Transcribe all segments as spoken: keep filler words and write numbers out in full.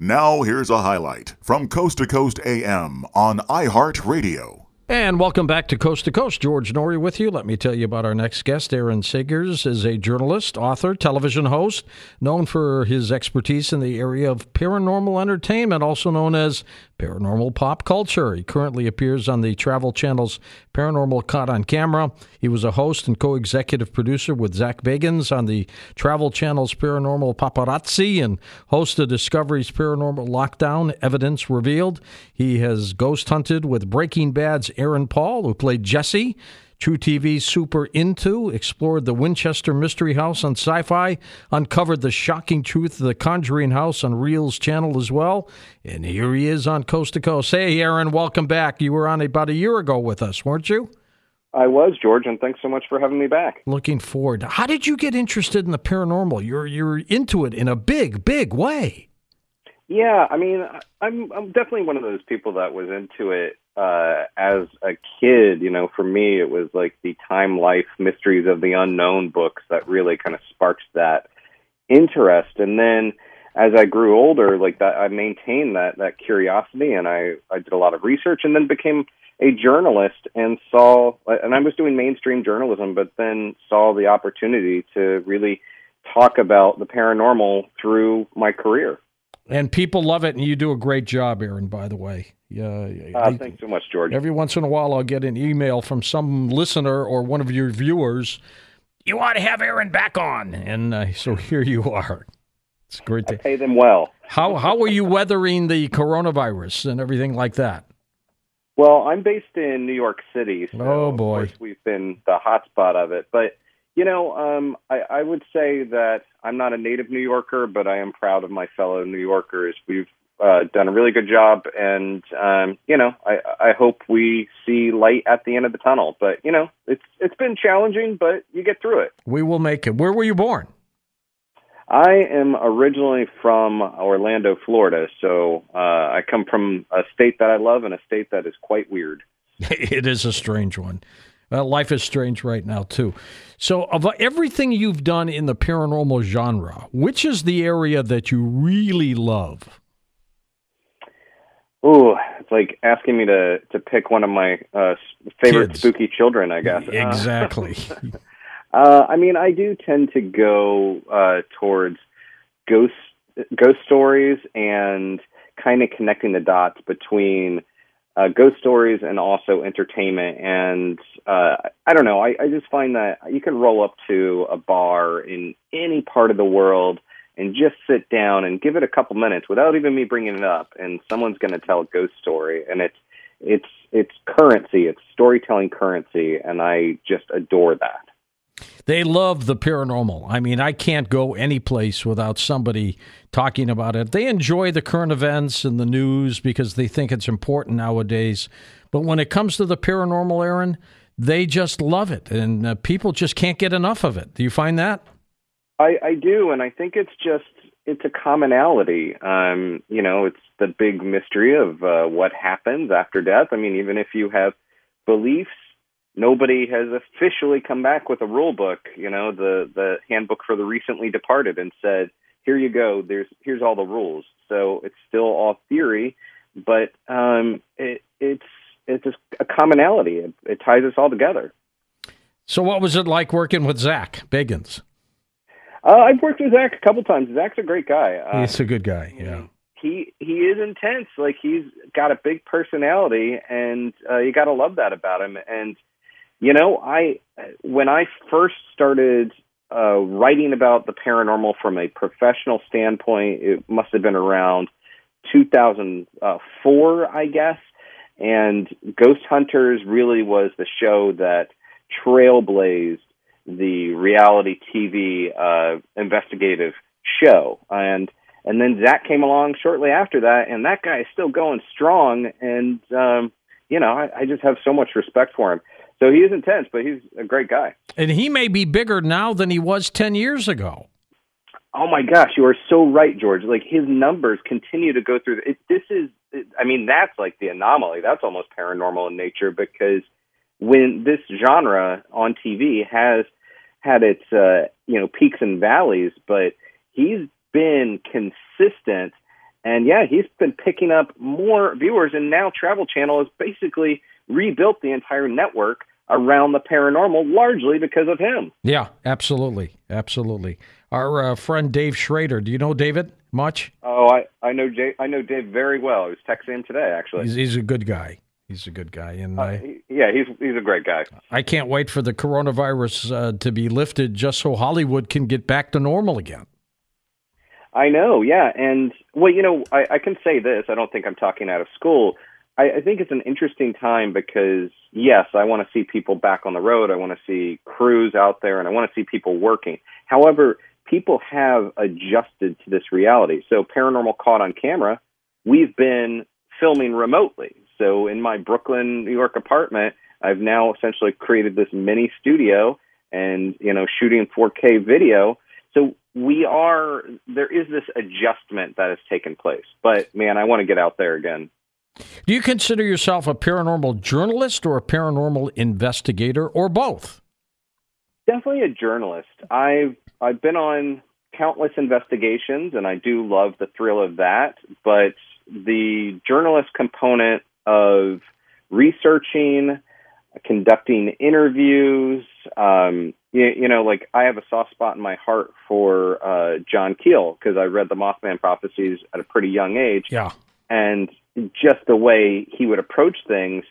Now here's a highlight from Coast to Coast A M on iHeartRadio. And welcome back to Coast to Coast. George Noory with you. Let me tell you about our next guest. Aaron Sagers is a journalist, author, television host, known for his expertise in the area of paranormal entertainment, also known as paranormal pop culture. He currently appears on the Travel Channel's Paranormal Caught on Camera. He was a host and co-executive producer with Zach Bagans on the Travel Channel's Paranormal Paparazzi and host of Discovery's Paranormal Lockdown, Evidence Revealed. He has ghost hunted with Breaking Bad's Aaron Paul, who played Jesse, True T V's Super Into, explored the Winchester Mystery House on Syfy, uncovered the shocking truth of the Conjuring House on Reels Channel as well, and here he is on Coast to Coast. Hey, Aaron, welcome back. You were on about a year ago with us, weren't you? I was, George, and thanks so much for having me back. Looking forward. How did you get interested in the paranormal? You're you're into it in a big, big way. Yeah, I mean, I'm I'm definitely one of those people that was into it. Uh, as a kid, you know, for me, it was like the Time-Life Mysteries of the Unknown books that really kind of sparked that interest. And then as I grew older, like that, I maintained that, that curiosity, and I, I did a lot of research and then became a journalist and saw, and I was doing mainstream journalism, but then saw the opportunity to really talk about the paranormal through my career. And people love it, and you do a great job, Aaron, by the way. Yeah, yeah. Uh, thanks so much, George. Every once in a while, I'll get an email from some listener or one of your viewers, you ought to have Aaron back on. And uh, so here you are. It's great to I pay them well. How how are you weathering the coronavirus and everything like that? Well, I'm based in New York City. So oh, boy. Of course we've been the hotspot of it. But, you know, um, I, I would say that I'm not a native New Yorker, but I am proud of my fellow New Yorkers. We've uh, done a really good job, and, um, you know, I, I hope we see light at the end of the tunnel. But, you know, it's it's been challenging, but you get through it. We will make it. Where were you born? I am originally from Orlando, Florida, so uh, I come from a state that I love and a state that is quite weird. It is a strange one. Uh, life is strange right now, too. So of everything you've done in the paranormal genre, which is the area that you really love? Oh, it's like asking me to, to pick one of my uh, favorite Kids. Spooky children, I guess. Exactly. Uh, uh, I mean, I do tend to go uh, towards ghost, ghost stories and kind of connecting the dots between Uh, ghost stories and also entertainment. And uh, I don't know, I, I just find that you can roll up to a bar in any part of the world and just sit down and give it a couple minutes without even me bringing it up, and someone's going to tell a ghost story. And it's it's it's currency, it's storytelling currency, and I just adore that. They love the paranormal. I mean, I can't go any place without somebody talking about it. They enjoy the current events and the news because they think it's important nowadays. But when it comes to the paranormal, Aaron, they just love it, and uh, people just can't get enough of it. Do you find that? I, I do, and I think it's just it's a commonality. Um, you know, it's the big mystery of uh, what happens after death. I mean, even if you have beliefs, nobody has officially come back with a rule book, you know, the, the handbook for the recently departed, and said, here you go, there's here's all the rules. So it's still all theory, but um, it, it's it's a commonality. It, it ties us all together. So what was it like working with Zach Bagans? Uh, I've worked with Zach a couple times. Zach's a great guy. Uh, He's a good guy, yeah. He he is intense. Like, he's got a big personality, and uh, you got to love that about him. And you know, I when I first started uh, writing about the paranormal from a professional standpoint, it must have been around two thousand four, I guess, and Ghost Hunters really was the show that trailblazed the reality T V uh, investigative show. And and then Zach came along shortly after that, and that guy is still going strong, and, um, you know, I, I just have so much respect for him. So he is intense, but he's a great guy. And he may be bigger now than he was ten years ago. Oh, my gosh. You are so right, George. Like, his numbers continue to go through. It, this is, it, I mean, that's like the anomaly. That's almost paranormal in nature, because when this genre on T V has had its, uh, you know, peaks and valleys, but he's been consistent And yeah, he's been picking up more viewers, and now Travel Channel has basically rebuilt the entire network around the paranormal, largely because of him. Yeah, absolutely. Absolutely. Our uh, friend Dave Schrader, do you know David much? Oh, I, I know Jay, I know Dave very well. I was texting him today, actually. He's, he's a good guy. He's a good guy. And uh, I, yeah, he's he's a great guy. I can't wait for the coronavirus uh, to be lifted just so Hollywood can get back to normal again. I know, yeah. And, well, you know, I, I can say this. I don't think I'm talking out of school. I, I think it's an interesting time because, yes, I want to see people back on the road. I want to see crews out there, and I want to see people working. However, people have adjusted to this reality. So Paranormal Caught on Camera, we've been filming remotely. So in my Brooklyn, New York apartment, I've now essentially created this mini studio and, you know, shooting four K video. So we are, there is this adjustment that has taken place. But, man, I want to get out there again. Do you consider yourself a paranormal journalist or a paranormal investigator or both? Definitely a journalist. I've I've been on countless investigations, and I do love the thrill of that. But the journalist component of researching, conducting interviews, um, you, you know, like I have a soft spot in my heart for uh, John Keel because I read the Mothman Prophecies at a pretty young age. Yeah. And just the way he would approach things,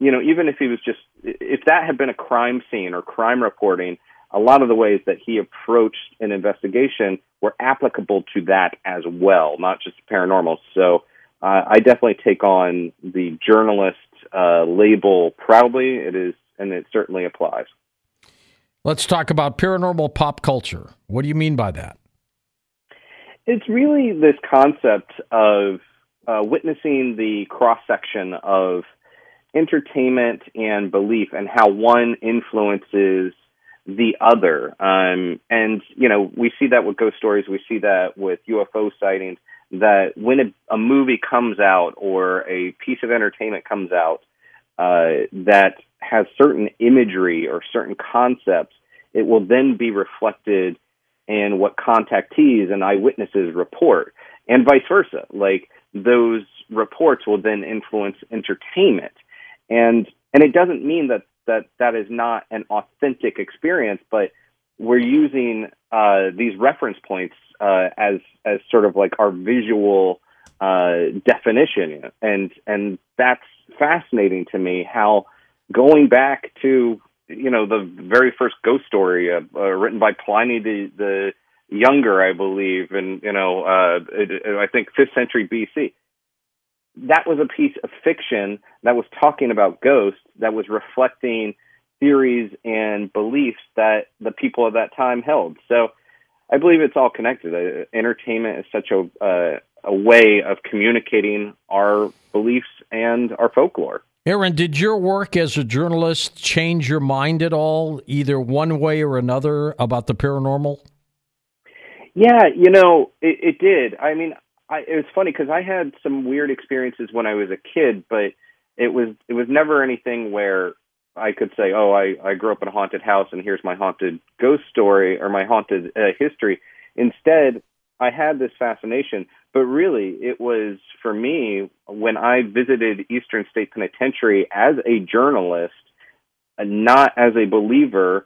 you know, even if he was just, if that had been a crime scene or crime reporting, a lot of the ways that he approached an investigation were applicable to that as well, not just paranormal. So uh, I definitely take on the journalist uh, label proudly. It is, and it certainly applies. Let's talk about paranormal pop culture. What do you mean by that? It's really this concept of Uh, witnessing the cross-section of entertainment and belief and how one influences the other. Um, and, you know, we see that with ghost stories. We see that with U F O sightings, that when a, a movie comes out or a piece of entertainment comes out uh, that has certain imagery or certain concepts, it will then be reflected in what contactees and eyewitnesses report, and vice versa. Like, those reports will then influence entertainment. And and it doesn't mean that that, that is not an authentic experience, but we're using uh, these reference points uh, as as sort of like our visual uh, definition. And and that's fascinating to me, how going back to, you know, the very first ghost story uh, uh, written by Pliny the, the Younger, I believe, and, you know, uh, it, it, I think fifth century B C. That was a piece of fiction that was talking about ghosts, that was reflecting theories and beliefs that the people of that time held. So I believe it's all connected. Uh, entertainment is such a, uh, a way of communicating our beliefs and our folklore. Aaron, did your work as a journalist change your mind at all, either one way or another, about the paranormal? Yeah, you know, it, it did. I mean, I, it was funny because I had some weird experiences when I was a kid, but it was it was never anything where I could say, oh, I, I grew up in a haunted house and here's my haunted ghost story or my haunted uh, history. Instead, I had this fascination, but really it was, for me, when I visited Eastern State Penitentiary as a journalist, not as a believer,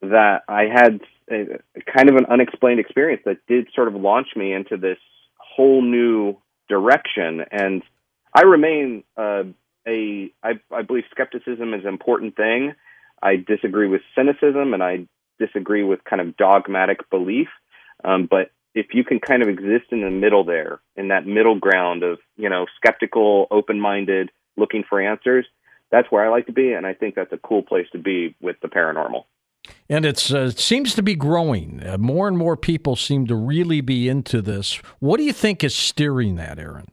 that I had a, kind of an unexplained experience that did sort of launch me into this whole new direction. And I remain uh, a, I, I believe skepticism is an important thing. I disagree with cynicism, and I disagree with kind of dogmatic belief. Um, but if you can kind of exist in the middle there, in that middle ground of, you know, skeptical, open-minded, looking for answers, that's where I like to be. And I think that's a cool place to be with the paranormal. And it's, uh, it seems to be growing. Uh, more and more people seem to really be into this. What do you think is steering that, Aaron?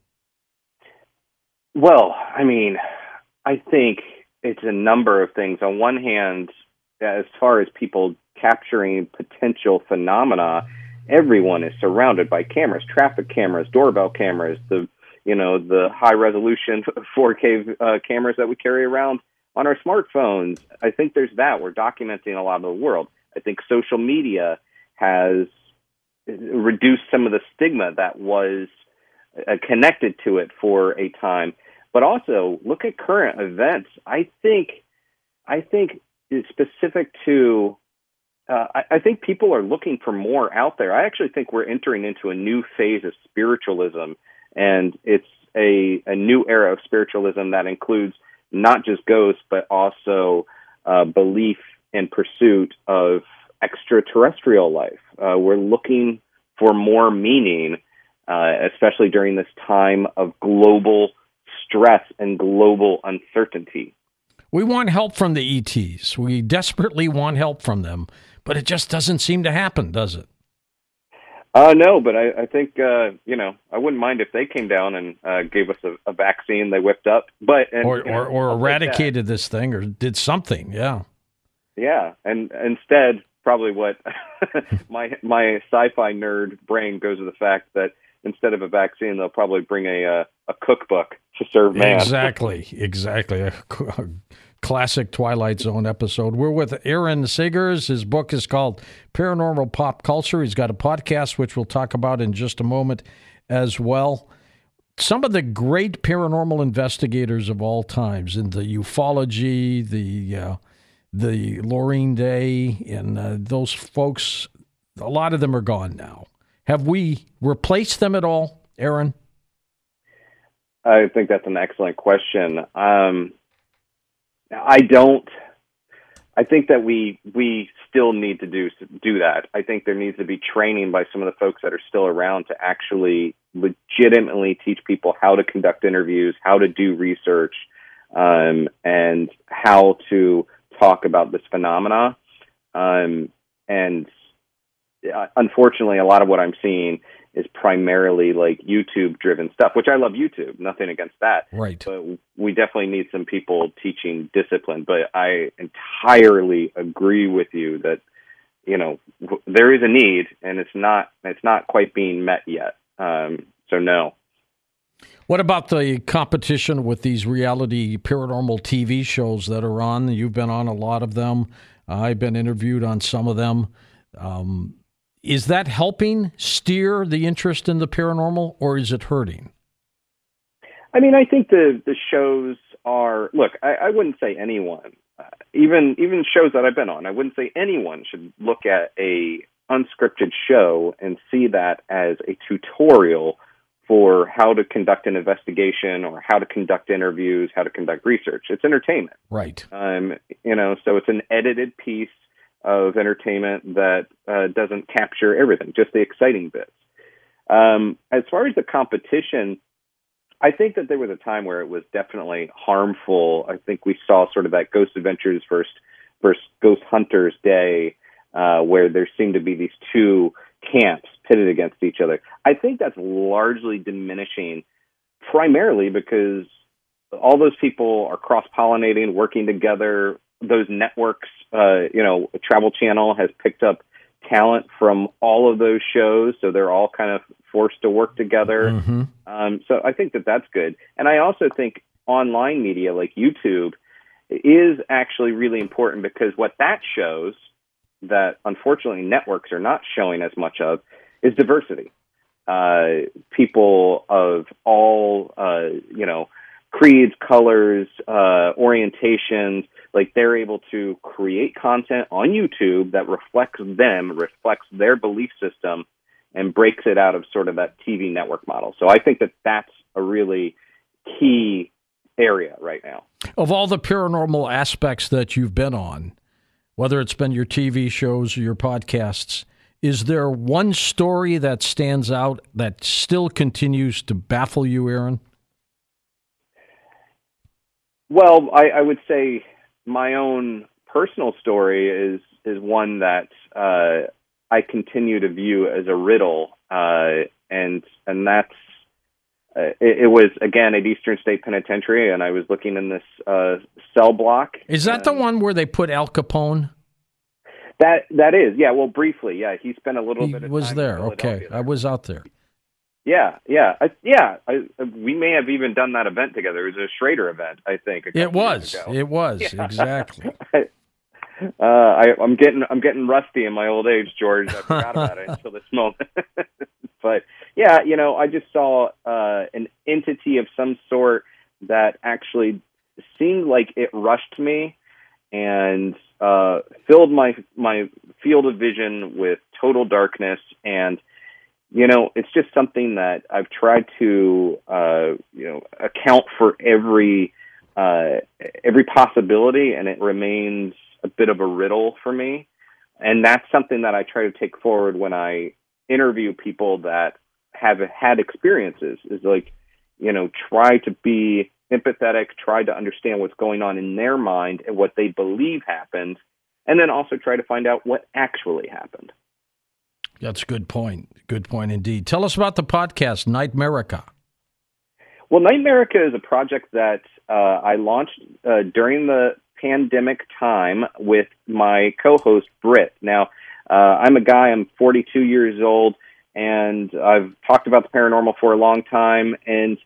Well, I mean, I think it's a number of things. On one hand, as far as people capturing potential phenomena, everyone is surrounded by cameras, traffic cameras, doorbell cameras, the you know the high-resolution four K uh, cameras that we carry around on our smartphones. I think there's that. We're documenting a lot of the world. I think social media has reduced some of the stigma that was uh, connected to it for a time. But also, look at current events. I think, I think it's specific to, uh, I, I think people are looking for more out there. I actually think we're entering into a new phase of spiritualism, and it's a, a new era of spiritualism that includes not just ghosts, but also uh, belief and pursuit of extraterrestrial life. Uh, we're looking for more meaning, uh, especially during this time of global stress and global uncertainty. We want help from the E Ts. We desperately want help from them, but it just doesn't seem to happen, does it? Uh, no, but I, I think, uh, you know, I wouldn't mind if they came down and uh, gave us a, a vaccine they whipped up. but and, Or, you know, or, or eradicated this thing or did something, yeah. Yeah, and instead, probably what my my sci-fi nerd brain goes to the fact that instead of a vaccine, they'll probably bring a uh, a cookbook to serve man. Exactly, exactly. A, a classic Twilight Zone episode. We're with Aaron Sagers. His book is called Paranormal Pop Culture. He's got a podcast, which we'll talk about in just a moment as well. Some of the great paranormal investigators of all times in the ufology, the uh, the Lorraine Day, and uh, those folks, a lot of them are gone now. Have we replaced them at all, Aaron? I think that's an excellent question. Um, I don't. I think that we we still need to do do that. I think there needs to be training by some of the folks that are still around to actually legitimately teach people how to conduct interviews, how to do research, um, and how to talk about this phenomena. Um, and unfortunately, a lot of what I'm seeing is primarily like YouTube-driven stuff, which I love YouTube. Nothing against that. Right. But we definitely need some people teaching discipline. But I entirely agree with you that, you know, w- there is a need, and it's not it's not quite being met yet. Um, so no. What about the competition with these reality paranormal T V shows that are on? You've been on a lot of them. I've been interviewed on some of them. Um, is that helping steer the interest in the paranormal, or is it hurting? I mean, I think the, the shows are, look, I, I wouldn't say anyone, uh, even even shows that I've been on, I wouldn't say anyone should look at a unscripted show and see that as a tutorial for how to conduct an investigation or how to conduct interviews, how to conduct research. It's entertainment. Right. Um, you know, so it's an edited piece of entertainment that uh, doesn't capture everything, just the exciting bits. Um, as far as the competition, I think that there was a time where it was definitely harmful. I think we saw sort of that Ghost Adventures versus, versus Ghost Hunters day, uh, where there seemed to be these two camps pitted against each other. I think that's largely diminishing, primarily because all those people are cross-pollinating, working together. Those networks, uh, you know, Travel Channel has picked up talent from all of those shows, so they're all kind of forced to work together. Mm-hmm. Um, so I think that that's good. And I also think online media like YouTube is actually really important, because what that shows that unfortunately networks are not showing as much of is diversity. Uh, people of all, uh, you know, creeds, colors, uh, orientations, like they're able to create content on YouTube that reflects them, reflects their belief system, and breaks it out of sort of that T V network model. So I think that that's a really key area right now. Of all the paranormal aspects that you've been on, whether it's been your T V shows or your podcasts, is there one story that stands out that still continues to baffle you, Aaron? Well, I, I would say my own personal story is is one that uh, I continue to view as a riddle, uh, and and that's uh, it, it was again at Eastern State Penitentiary, and I was looking in this uh, cell block. Is that the one where they put Al Capone? That that is, yeah. Well, briefly, yeah. He spent a little he bit. He was time there. Okay, I was out there. Yeah, yeah, I, yeah. I, we may have even done that event together. It was a Schrader event, I think. It was. It was yeah. Exactly. I, uh, I, I'm getting I'm getting rusty in my old age, George. I forgot about it until this moment. But yeah, you know, I just saw uh, an entity of some sort that actually seemed like it rushed me and uh, filled my my field of vision with total darkness. And, you know, it's just something that I've tried to, uh, you know, account for every uh, every possibility, and it remains a bit of a riddle for me. And that's something that I try to take forward when I interview people that have had experiences, is like, you know, try to be empathetic, try to understand what's going on in their mind and what they believe happened, and then also try to find out what actually happened. That's a good point. Good point indeed. Tell us about the podcast, Nightmerica. Well, Nightmerica is a project that uh, I launched uh, during the pandemic time with my co-host, Britt. Now, uh, I'm a guy, I'm forty-two years old, and I've talked about the paranormal for a long time, and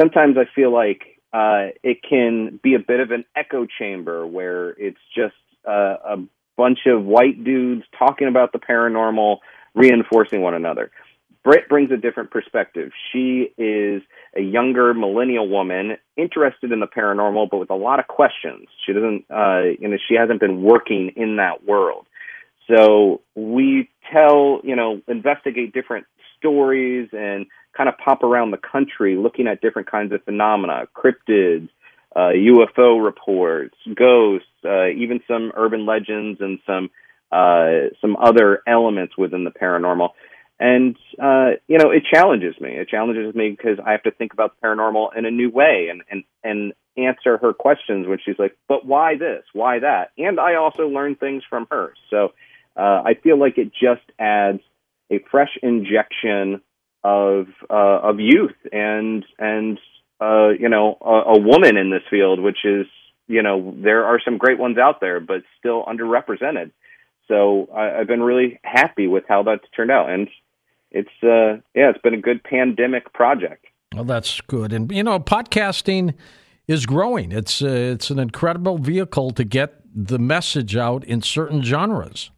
sometimes I feel like uh, it can be a bit of an echo chamber where it's just uh, a bunch of white dudes talking about the paranormal, reinforcing one another. Britt brings a different perspective. She is a younger millennial woman interested in the paranormal, but with a lot of questions. She doesn't, uh, you know, she hasn't been working in that world. So we tell, you know, investigate different stories and kind of pop around the country looking at different kinds of phenomena, cryptids, uh, U F O reports, ghosts, uh, even some urban legends and some uh, some other elements within the paranormal. And, uh, you know, it challenges me. It challenges me because I have to think about the paranormal in a new way and, and, and answer her questions when she's like, but why this? Why that? And I also learn things from her. So uh, I feel like it just adds a fresh injection of uh, of youth and, and uh, you know, a, a woman in this field, which is, you know, there are some great ones out there, but still underrepresented. So I, I've been really happy with how that's turned out. And it's, uh, yeah, it's been a good pandemic project. Well, that's good. And, you know, podcasting is growing. It's uh, it's an incredible vehicle to get the message out in certain genres.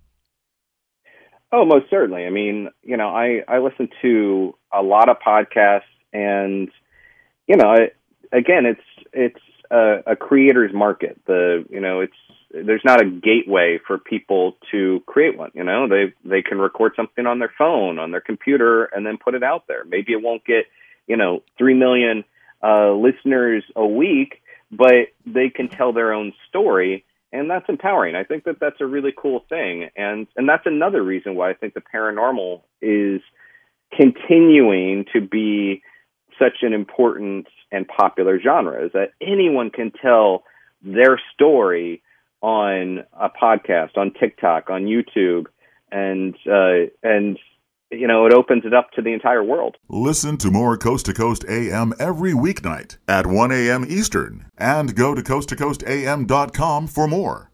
Oh, most certainly. I mean, you know, I, I listen to a lot of podcasts, and, you know, I, again, it's it's a, a creator's market. The, you know, it's, there's not a gateway for people to create one. You know, they they can record something on their phone, on their computer, and then put it out there. Maybe it won't get, you know, three million uh, listeners a week, but they can tell their own story, and that's empowering. I think that that's a really cool thing. And, and that's another reason why I think the paranormal is continuing to be such an important and popular genre, is that anyone can tell their story on a podcast, on TikTok, on YouTube, and, uh, and you know, it opens it up to the entire world. Listen to more Coast to Coast A M every weeknight at one a.m. Eastern, and go to coast to coast a m dot com for more.